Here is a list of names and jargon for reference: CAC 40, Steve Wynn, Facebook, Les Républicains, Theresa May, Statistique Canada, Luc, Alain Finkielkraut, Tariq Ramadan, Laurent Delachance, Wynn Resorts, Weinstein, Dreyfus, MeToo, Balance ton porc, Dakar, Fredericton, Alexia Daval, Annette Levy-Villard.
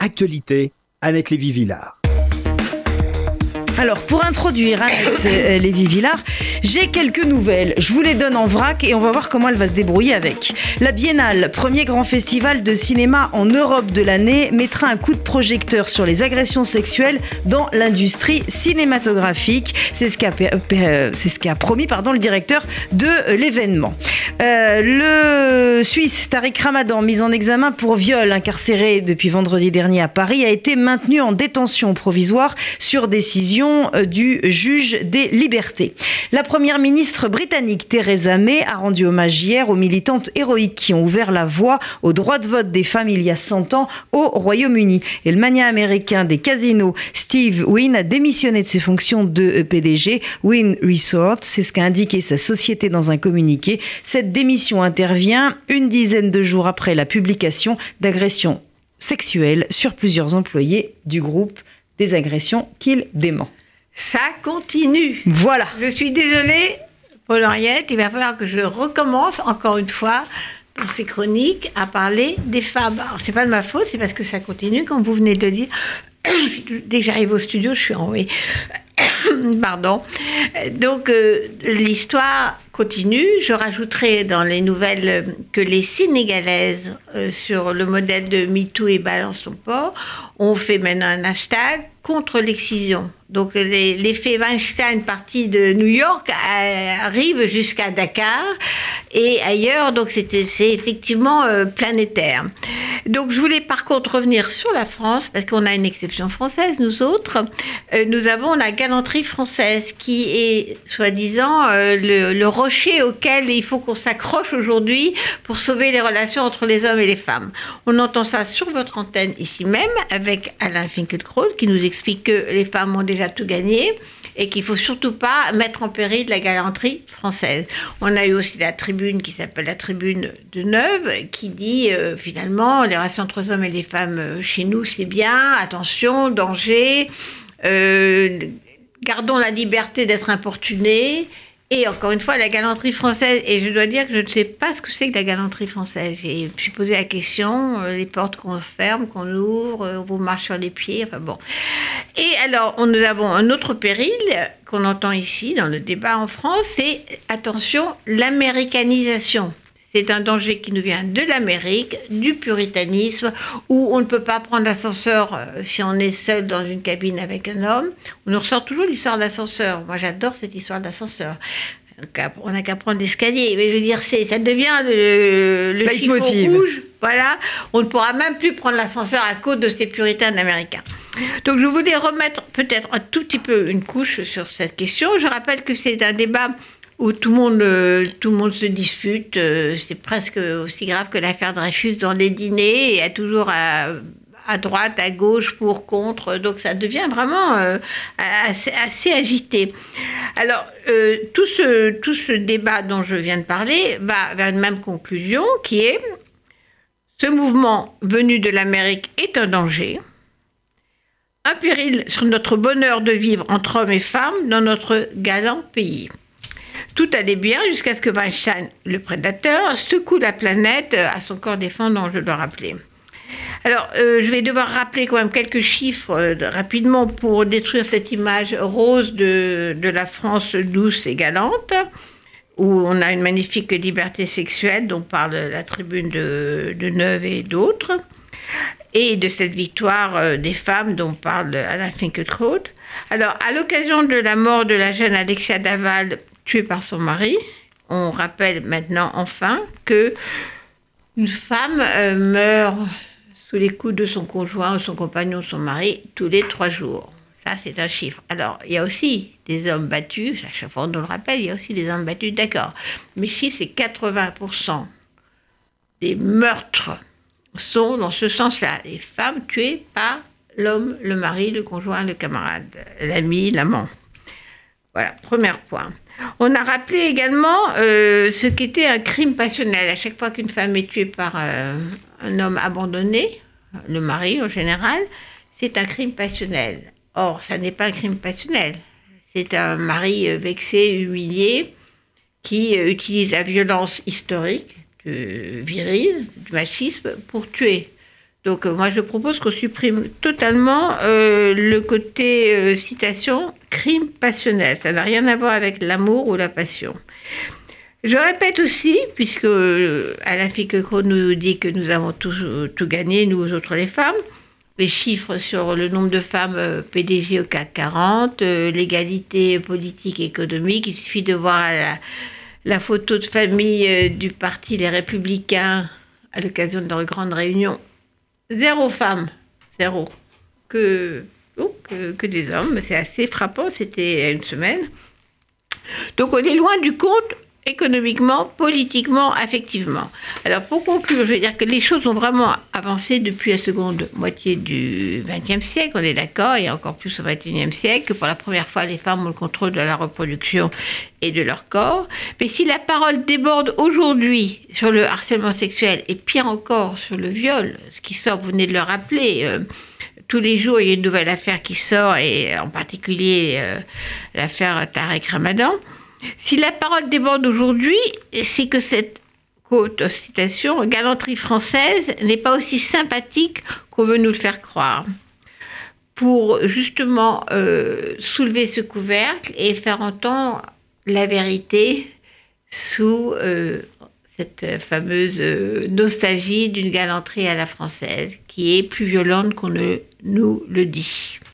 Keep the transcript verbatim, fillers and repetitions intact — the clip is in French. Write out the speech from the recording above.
Actualité, Annette Levy-Villard. Alors, pour introduire Annette euh, Levy-Villard, j'ai quelques nouvelles. Je vous les donne en vrac et on va voir comment elle va se débrouiller avec. La Biennale, premier grand festival de cinéma en Europe de l'année, mettra un coup de projecteur sur les agressions sexuelles dans l'industrie cinématographique. C'est ce qu'a, euh, c'est ce qu'a promis pardon, le directeur de l'événement. Euh, le Suisse Tariq Ramadan, mis en examen pour viol, incarcéré depuis vendredi dernier à Paris, a été maintenu en détention provisoire sur décision du juge des libertés. La première ministre britannique Theresa May a rendu hommage hier aux militantes héroïques qui ont ouvert la voie au droit de vote des femmes il y a cent ans au Royaume-Uni. Et le mania américain des casinos Steve Wynn a démissionné de ses fonctions de P D G Wynn Resorts. C'est ce qu'a indiqué sa société dans un communiqué. Cette démission intervient une dizaine de jours après la publication d'agressions sexuelles sur plusieurs employés du groupe, des agressions qu'il dément. Ça continue. Voilà. Je suis désolée, Paul-Henriette, il va falloir que je recommence encore une fois dans ces chroniques à parler des femmes. Alors, c'est pas de ma faute, c'est parce que ça continue, comme vous venez de le dire. Dès que j'arrive au studio, je suis envoyée. Pardon. Donc, euh, l'histoire continue. Je rajouterai dans les nouvelles que les Sénégalaises, euh, sur le modèle de MeToo et Balance ton porc, ont fait maintenant un hashtag contre l'excision. Donc, les, l'effet Weinstein parti de New York euh, arrive jusqu'à Dakar et ailleurs. Donc, c'est, c'est effectivement euh, planétaire. Donc, je voulais par contre revenir sur la France, parce qu'on a une exception française, nous autres. Euh, nous avons la galanterie française, qui est, soi-disant, euh, le, le rocher auquel il faut qu'on s'accroche aujourd'hui pour sauver les relations entre les hommes et les femmes. On entend ça sur votre antenne, ici même, avec Alain Finkielkraut, qui nous explique que les femmes ont déjà tout gagné et qu'il ne faut surtout pas mettre en péril la galanterie française. On a eu aussi la tribune qui s'appelle la tribune de Neuve, qui dit, euh, finalement, les relations entre les hommes et les femmes chez nous, c'est bien, attention, danger, euh, gardons la liberté d'être importunés. Et encore une fois, la galanterie française, et je dois dire que je ne sais pas ce que c'est que la galanterie française. Je me suis posé la question, les portes qu'on ferme, qu'on ouvre, on vous marche sur les pieds, enfin bon. Et alors, on, nous avons un autre péril qu'on entend ici, dans le débat en France, c'est, attention, l'américanisation. C'est un danger qui nous vient de l'Amérique, du puritanisme, où on ne peut pas prendre l'ascenseur si on est seul dans une cabine avec un homme. On nous ressort toujours l'histoire de l'ascenseur. Moi, j'adore cette histoire de l'ascenseur. On n'a qu'à prendre l'escalier. Mais je veux dire, c'est, ça devient le, le chiffon rouge. Voilà. On ne pourra même plus prendre l'ascenseur à cause de ces puritains américains. Donc, je voulais remettre peut-être un tout petit peu une couche sur cette question. Je rappelle que c'est un débat où tout le monde, tout le monde se dispute. C'est presque aussi grave que l'affaire Dreyfus dans les dîners. Il y a toujours à, à droite, à gauche, pour, contre. Donc ça devient vraiment euh, assez, assez agité. Alors, euh, tout, ce, tout ce débat dont je viens de parler va vers une même conclusion, qui est « Ce mouvement venu de l'Amérique est un danger. » Un péril sur notre bonheur de vivre entre hommes et femmes dans notre galant pays. Tout allait bien jusqu'à ce que Weinstein, le prédateur, secoue la planète à son corps défendant, je dois rappeler. Alors, euh, je vais devoir rappeler quand même quelques chiffres euh, rapidement pour détruire cette image rose de, de la France douce et galante, où on a une magnifique liberté sexuelle dont parle la tribune de, de Neuve et d'autres, et de cette victoire euh, des femmes dont parle Alain Finkielkraut. Alors, à l'occasion de la mort de la jeune Alexia Daval, tuée par son mari, on rappelle maintenant enfin que une femme euh, meurt sous les coups de son conjoint ou son compagnon ou son mari tous les trois jours. Ça, c'est un chiffre. Alors, il y a aussi des hommes battus, à chaque fois on le rappelle, il y a aussi des hommes battus, d'accord. Mais chiffre, c'est quatre-vingts pour cent des meurtres sont dans ce sens-là. Les femmes tuées par l'homme, le mari, le conjoint, le camarade, l'ami, l'amant. Voilà, premier point. On a rappelé également euh, ce qu'était un crime passionnel. À chaque fois qu'une femme est tuée par euh, un homme abandonné, le mari en général, c'est un crime passionnel. Or, ça n'est pas un crime passionnel. C'est un mari vexé, humilié, qui utilise la violence historique, du virile, du machisme, pour tuer. Donc euh, moi je propose qu'on supprime totalement euh, le côté euh, citation crime passionnel. Ça n'a rien à voir avec l'amour ou la passion. Je répète aussi, puisque euh, Alain Finkielkraut nous dit que nous avons tout, tout gagné, nous autres les femmes, les chiffres sur le nombre de femmes P D G au C A C quarante, euh, l'égalité politique et économique, il suffit de voir la, la photo de famille euh, du parti Les Républicains à l'occasion de leur grande réunion. Zéro femme, zéro. Que, oh, que, que des hommes, c'est assez frappant, c'était une semaine. Donc on est loin du compte économiquement, politiquement, affectivement. Alors pour conclure, je veux dire que les choses ont vraiment avancé depuis la seconde moitié du vingtième siècle, on est d'accord, et encore plus au vingt et unième siècle, que pour la première fois, les femmes ont le contrôle de la reproduction et de leur corps. Mais si la parole déborde aujourd'hui sur le harcèlement sexuel, et pire encore sur le viol, ce qui sort, vous venez de le rappeler, euh, tous les jours, il y a une nouvelle affaire qui sort, et en particulier euh, l'affaire Tariq Ramadan. Si la parole déborde aujourd'hui, c'est que cette quote, citation, galanterie française n'est pas aussi sympathique qu'on veut nous le faire croire. Pour justement euh, soulever ce couvercle et faire entendre la vérité sous euh, cette fameuse nostalgie d'une galanterie à la française, qui est plus violente qu'on ne nous le dit.